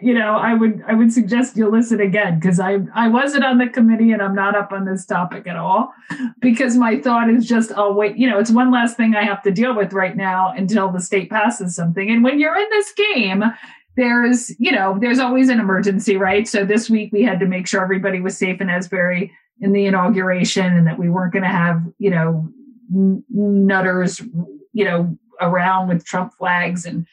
would suggest you listen again, because I wasn't on the committee and I'm not up on this topic at all, because my thought is just, I'll wait. It's one last thing I have to deal with right now until the state passes something. And when you're in this game, there's always an emergency, right? So this week we had to make sure everybody was safe in Asbury in the inauguration, and that we weren't going to have, nutters, around with Trump flags, and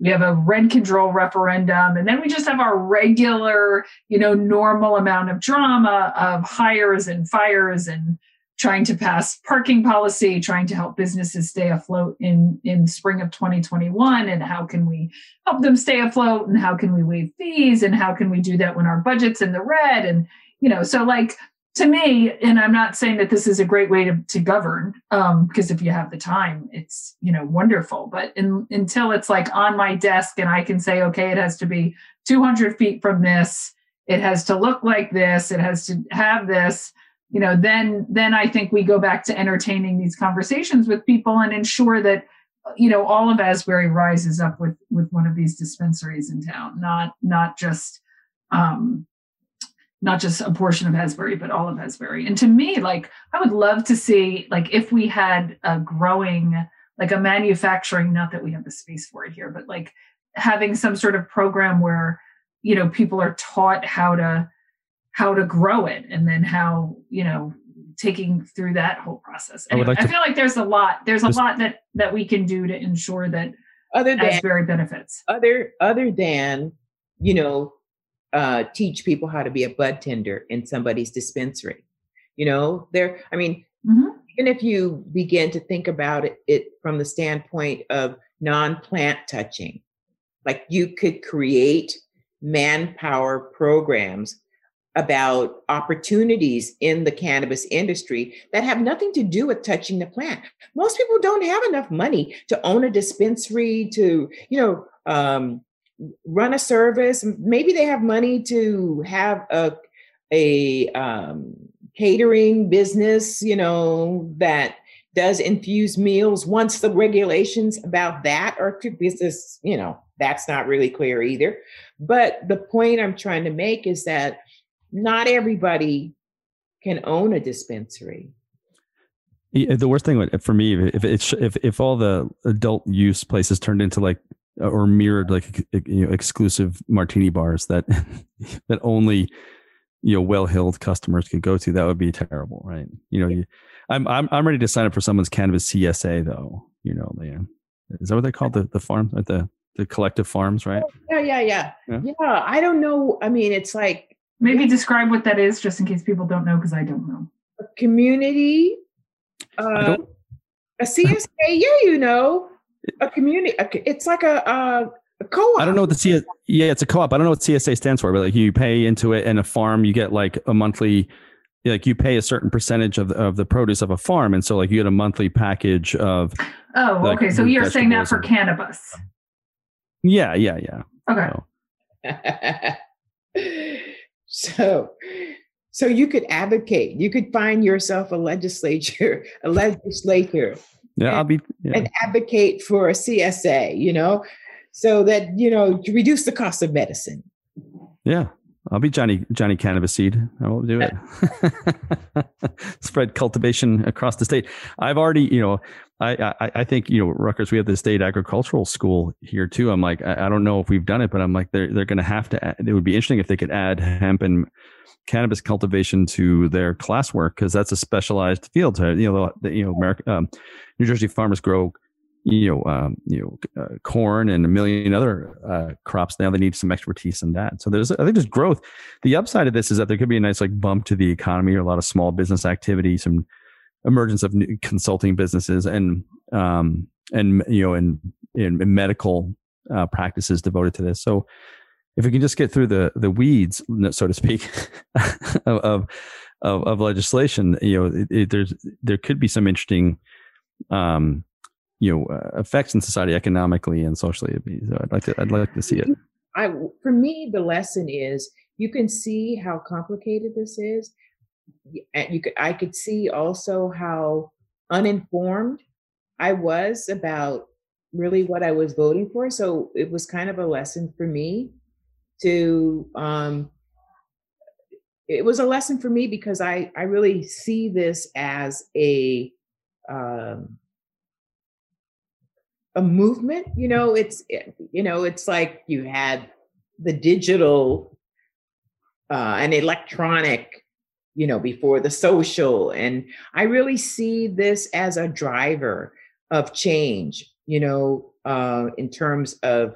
we have a rent control referendum. And then we just have our regular, normal amount of drama of hires and fires and trying to pass parking policy, trying to help businesses stay afloat in spring of 2021. And how can we help them stay afloat? And how can we waive fees? And how can we do that when our budget's in the red? And, so to me, and I'm not saying that this is a great way to govern, because if you have the time, it's, you know, wonderful. But until it's like on my desk and I can say, okay, it has to be 200 feet from this, it has to look like this, it has to have this, you know, then I think we go back to entertaining these conversations with people and ensure that, you know, all of Asbury rises up with one of these dispensaries in town, not just a portion of Asbury, but all of Asbury. And to me, like, I would love to see, like, if we had a growing, like a manufacturing, not that we have the space for it here, but like having some sort of program where, you know, people are taught how to grow it, and then how, you know, taking through that whole process. Anyway, I feel like there's a lot that we can do to ensure that Asbury benefits. Other than, you know, teach people how to be a bud tender in somebody's dispensary. You know, even if you begin to think about it from the standpoint of non-plant touching, like you could create manpower programs about opportunities in the cannabis industry that have nothing to do with touching the plant. Most people don't have enough money to own a dispensary, to, you know, run a service. Maybe they have money to have a catering business, you know, that does infused meals once the regulations about that are to business, you know, that's not really clear either. But the point I'm trying to make is that not everybody can own a dispensary. Yeah, the worst thing for me, if all the adult use places turned into like, or mirrored like, you know, exclusive martini bars that only, you know, well-heeled customers could go to, that would be terrible, right? You know, I'm ready to sign up for someone's cannabis CSA though. You know, is that what they call the farm, like the collective farms, right? Yeah. I don't know. I mean, it's like, maybe describe what that is, just in case people don't know, because I don't know. A community, a CSA. Yeah, you know. A community, it's like a co-op. I don't know what it's a co-op. I don't know what CSA stands for, but like you pay into it, and a farm, you get like a monthly, like you pay a certain percentage of the produce of a farm. And so like you get a monthly package of. Oh, like, okay. So you're saying that for cannabis. Yeah. Okay. So you could advocate, you could find yourself a legislature. Yeah, and advocate for a CSA, you know, so that, you know, to reduce the cost of medicine. Yeah, I'll be Johnny Cannabis Seed. I won't do it. Spread cultivation across the state. I've already, you know, I think, you know, Rutgers, we have the state agricultural school here too. I'm like, I don't know if we've done it, but I'm like, they're going to have to. It would be interesting if they could add hemp and cannabis cultivation to their classwork, because that's a specialized field. You know, America, New Jersey farmers grow, corn and a million other crops. Now they need some expertise in that. So I think there's growth. The upside of this is that there could be a nice like bump to the economy, or a lot of small business activity, some emergence of new consulting businesses, and medical practices devoted to this. So if we can just get through the weeds, so to speak, of legislation, you know, there could be some interesting, effects in society, economically and socially. So I'd like to see it. For me, the lesson is you can see how complicated this is, and I could see also how uninformed I was about really what I was voting for. So it was kind of a lesson for me. It was a lesson for me because I really see this as a movement. You know, it's like you had the digital and electronic, you know, before the social, and I really see this as a driver of change, you know, in terms of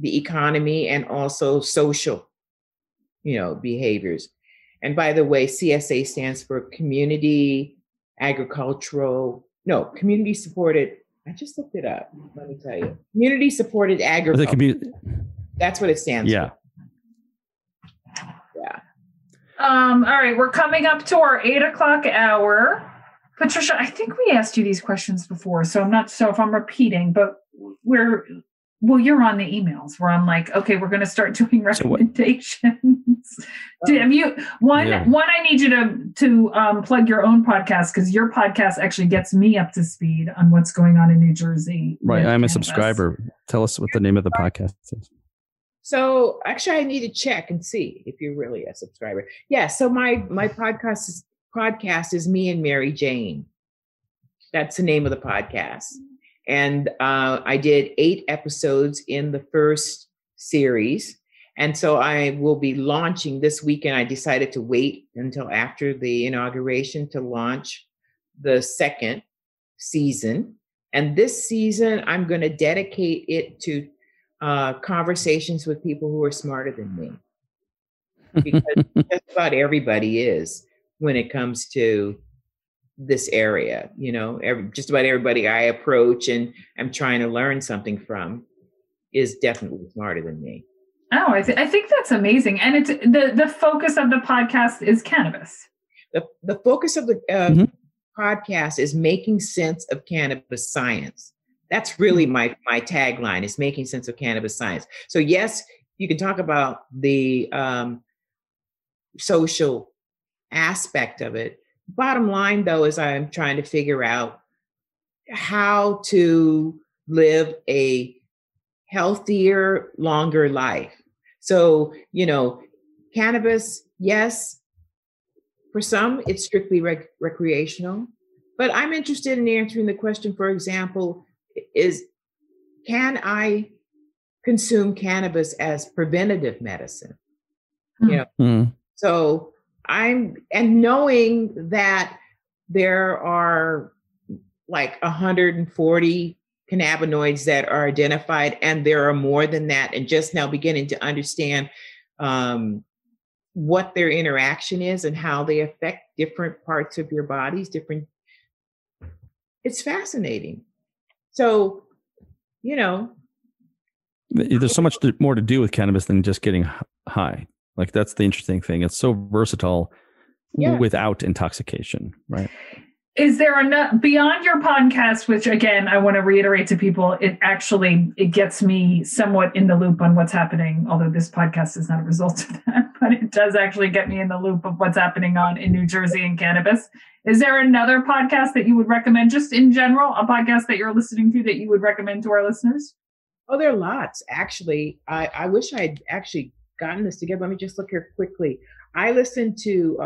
the economy and also social, you know, behaviors. And by the way, CSA stands for community supported. I just looked it up. Let me tell you, community supported agriculture. That's what it stands for. Yeah. All right, we're coming up to our 8 o'clock hour. Patricia, I think we asked you these questions before, so I'm not sure if I'm repeating, but you're on the emails where I'm like, okay, we're going to start doing recommendations. I need you to plug your own podcast, because your podcast actually gets me up to speed on what's going on in New Jersey. Right. I'm a subscriber. Tell us what the name of the podcast is. So actually, I need to check and see if you're really a subscriber. Yeah. So my podcast is Me and Mary Jane. That's the name of the podcast. And I did 8 episodes in the first series. And so I will be launching this weekend. I decided to wait until after the inauguration to launch the second season. And this season, I'm going to dedicate it to conversations with people who are smarter than me. Because just about everybody is when it comes to this area, just about everybody I approach and I'm trying to learn something from is definitely smarter than me. Oh, I think that's amazing. And it's the focus of the podcast is cannabis. The focus of the podcast is making sense of cannabis science. That's really my tagline, is making sense of cannabis science. So yes, you can talk about the social aspect of it. Bottom line, though, is I'm trying to figure out how to live a healthier, longer life. So, cannabis, yes, for some, it's strictly recreational. But I'm interested in answering the question, for example, is can I consume cannabis as preventative medicine? So knowing that there are like 140 cannabinoids that are identified, and there are more than that, and just now beginning to understand what their interaction is and how they affect different parts of your bodies, it's fascinating. So, there's so much more to do with cannabis than just getting high. Like, that's the interesting thing. It's so versatile without intoxication, right? Is there enough beyond your podcast, which again, I want to reiterate to people, it gets me somewhat in the loop on what's happening, although this podcast is not a result of that, but it does actually get me in the loop of what's happening in New Jersey and cannabis. Is there another podcast that you would recommend, just in general, a podcast that you're listening to that you would recommend to our listeners? Oh, there are lots, actually. I wish I'd actually gotten this together. Let me just look here quickly. I listened to,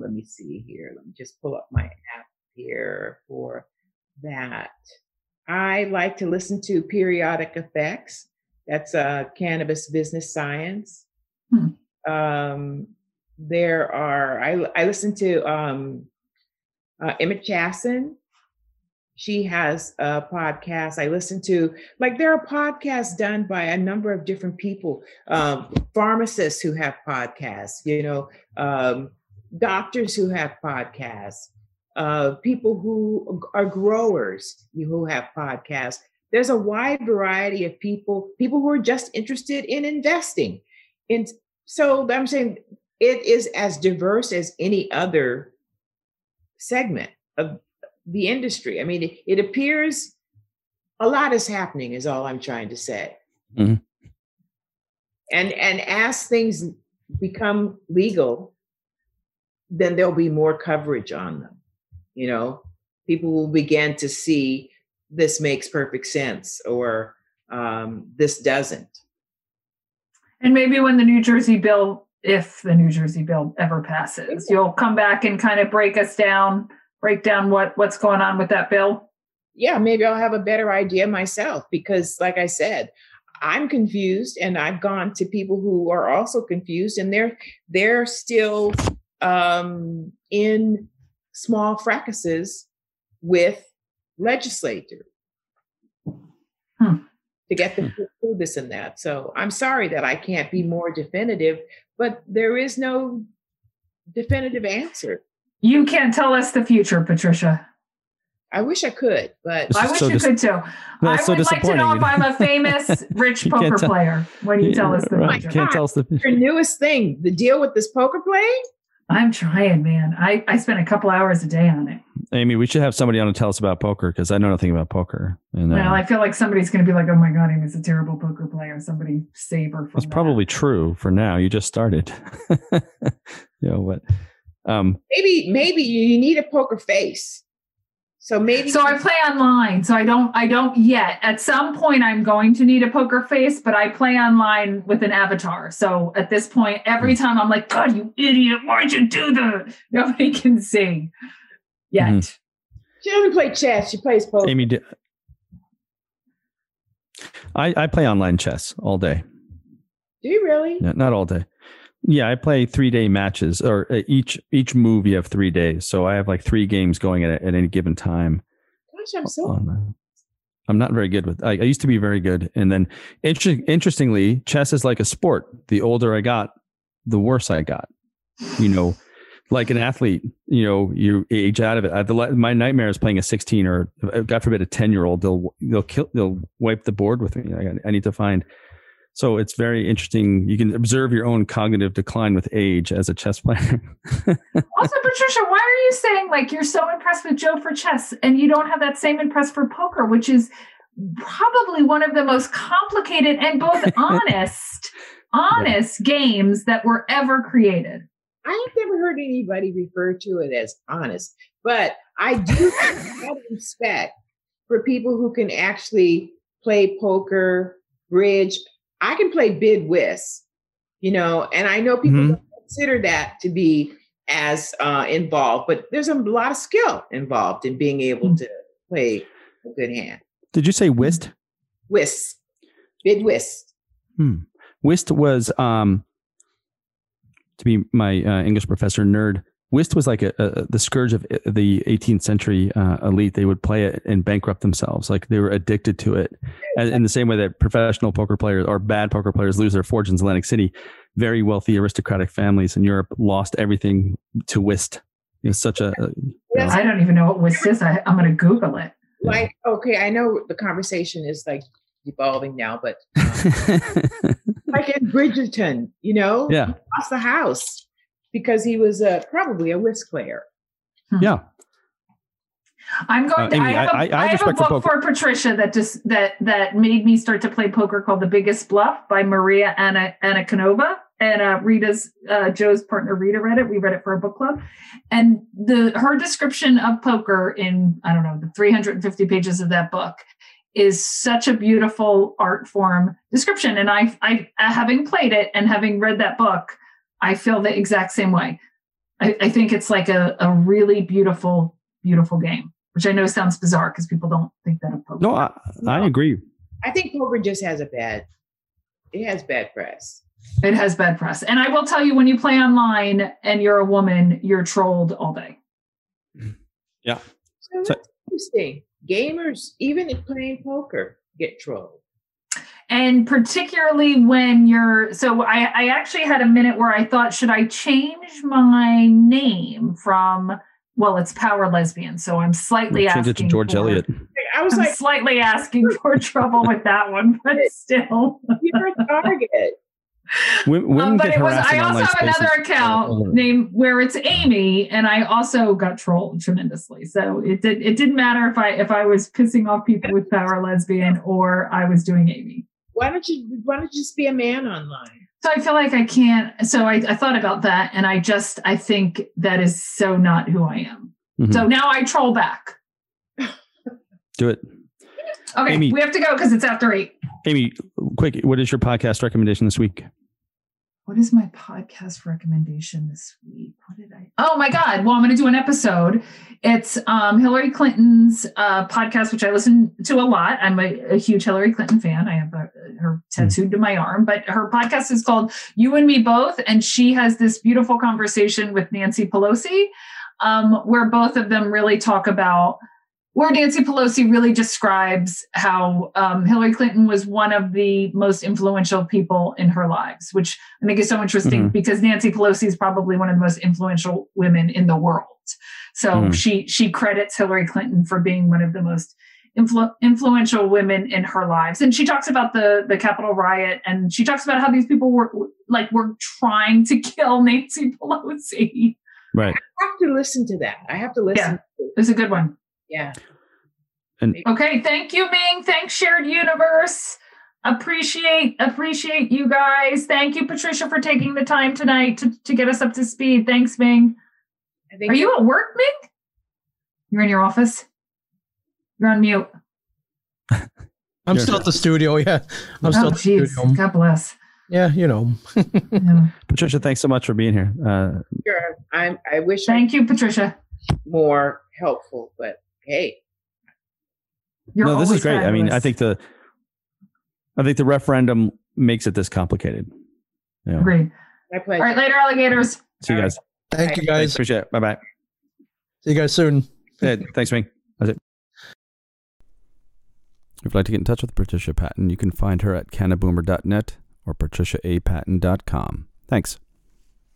let me see here. Let me just pull up my app here for that. I like to listen to Periodic Effects. That's cannabis business science. I listen to Emma Chasten. She has a podcast. I listen to, there are podcasts done by a number of different people, pharmacists who have podcasts, doctors who have podcasts, people who are growers who have podcasts. There's a wide variety of people who are just interested in investing. And so I'm saying it is as diverse as any other segment of the industry. I mean, it appears a lot is happening, is all I'm trying to say. Mm-hmm. And as things become legal, then there'll be more coverage on them. People will begin to see this makes perfect sense, or this doesn't. And maybe when the New Jersey bill, if the New Jersey bill ever passes, you'll come back and kind of break down what's going on with that bill? Yeah, maybe I'll have a better idea myself, because like I said, I'm confused, and I've gone to people who are also confused, and they're still in small fracases with legislators to get them to do this and that. So I'm sorry that I can't be more definitive, but there is no definitive answer. You can't tell us the future, Patricia. I wish I could, but I wish you could too. I would like to know if I'm a famous rich poker player when you tell us the future. Your newest thing, the deal with this poker playing? I'm trying, man. I spend a couple hours a day on it. Amy, we should have somebody on to tell us about poker because I know nothing about poker. And, well, I feel like somebody's going to be like, oh my God, Amy's a terrible poker player. Somebody save her from That's that. Probably true for now. You just started. You know what? Maybe you need a poker face. So I play online. So I don't yet. At some point I'm going to need a poker face, but I play online with an avatar. So at this point, every time I'm like, God, you idiot. Why'd you do that? Nobody can see yet. Mm-hmm. She doesn't play chess. She plays poker. Amy, I play online chess all day. Do you really? No, not all day. Yeah, I play 3-day matches, or each move you have 3 days. So I have like 3 games going at any given time. Gosh, I'm not very good with. I used to be very good, and then interestingly, chess is like a sport. The older I got, the worse I got. You know, like an athlete, you know, you age out of it. My nightmare is playing a 16 or, God forbid, a 10-year-old. They'll wipe the board with me. I need to find. So it's very interesting. You can observe your own cognitive decline with age as a chess player. Also, Patricia, why are you saying like you're so impressed with Joe for chess and you don't have that same impressed for poker, which is probably one of the most complicated and both honest games that were ever created? I've never heard anybody refer to it as honest, but I do have respect for people who can actually play poker, bridge. I can play bid whist, you know, and I know people don't consider that to be as involved, but there's a lot of skill involved in being able to play a good hand. Did you say whist? Whist. Bid whist. Whist was, to be my English professor nerd, whist was like the scourge of the 18th century elite. They would play it and bankrupt themselves. Like they were addicted to it. And in the same way that professional poker players or bad poker players lose their fortunes in Atlantic City, very wealthy aristocratic families in Europe lost everything to whist. It was such a... I don't even know what whist is. I'm going to Google it. Like, okay, I know the conversation is like evolving now, but like in Bridgerton, you know? Yeah. He lost the house. Because he was probably a whist player. Yeah. I'm going to, Amy, I have a book for Patricia that made me start to play poker called The Biggest Bluff by Maria Anakonova. And Joe's partner Rita read it. We read it for a book club. And her description of poker in, I don't know, the 350 pages of that book is such a beautiful art form description. And I having played it and having read that book, I feel the exact same way. I think it's like a really beautiful, beautiful game, which I know sounds bizarre because people don't think that of poker. No, I agree. I think poker just has it has bad press. It has bad press. And I will tell you, when you play online and you're a woman, you're trolled all day. Yeah. So that's interesting. Gamers, even if playing poker, get trolled. And particularly when you're, so I actually had a minute where I thought, should I change my name from, well, it's Power Lesbian. So I'm slightly asking it to George Eliot. I'm slightly asking for trouble with that one, but still. You're a target. I also have another account named where it's Amy, and I also got trolled tremendously. So it didn't matter if I was pissing off people with Power Lesbian or I was doing Amy. Why don't you just be a man online? So I feel like I can't. So I thought about that, and I think that is so not who I am. Mm-hmm. So now I troll back. Do it. Okay, Amy, we have to go because it's after 8. Amy, quick, what is your podcast recommendation this week? What is my podcast recommendation this week? What did I? Oh my God. Well, I'm going to do an episode. It's Hillary Clinton's podcast, which I listen to a lot. I'm a huge Hillary Clinton fan. I have her tattooed to my arm, but her podcast is called You and Me Both. And she has this beautiful conversation with Nancy Pelosi, where both of them really talk about where Nancy Pelosi really describes how Hillary Clinton was one of the most influential people in her lives, which I think is so interesting because Nancy Pelosi is probably one of the most influential women in the world. So she credits Hillary Clinton for being one of the most influential women in her lives. And she talks about the Capitol riot, and she talks about how these people were trying to kill Nancy Pelosi. Right. I have to listen to that. I have to listen. Yeah. It's a good one. Yeah. And okay. Thank you, Ming. Thanks, Shared Universe. Appreciate you guys. Thank you, Patricia, for taking the time tonight to get us up to speed. Thanks, Ming. Are you at work, Ming? You're in your office. You're on mute. I'm still at the studio. Yeah. I'm still at the studio. God bless. Yeah, you know. Yeah. Patricia, thanks so much for being here. Sure. I wish. Thank you, Patricia. More helpful, but hey. No, this is great. Fabulous. I mean, I think the referendum makes it this complicated. Yeah. Agreed. My pleasure. All right, later, alligators. See you guys. Thank you guys. Appreciate it. Bye-bye. See you guys soon. Yeah, thanks, Ming. That's it. If you'd like to get in touch with Patricia Patton, you can find her at cannaboomer.net or patriciaapatton.com. Thanks.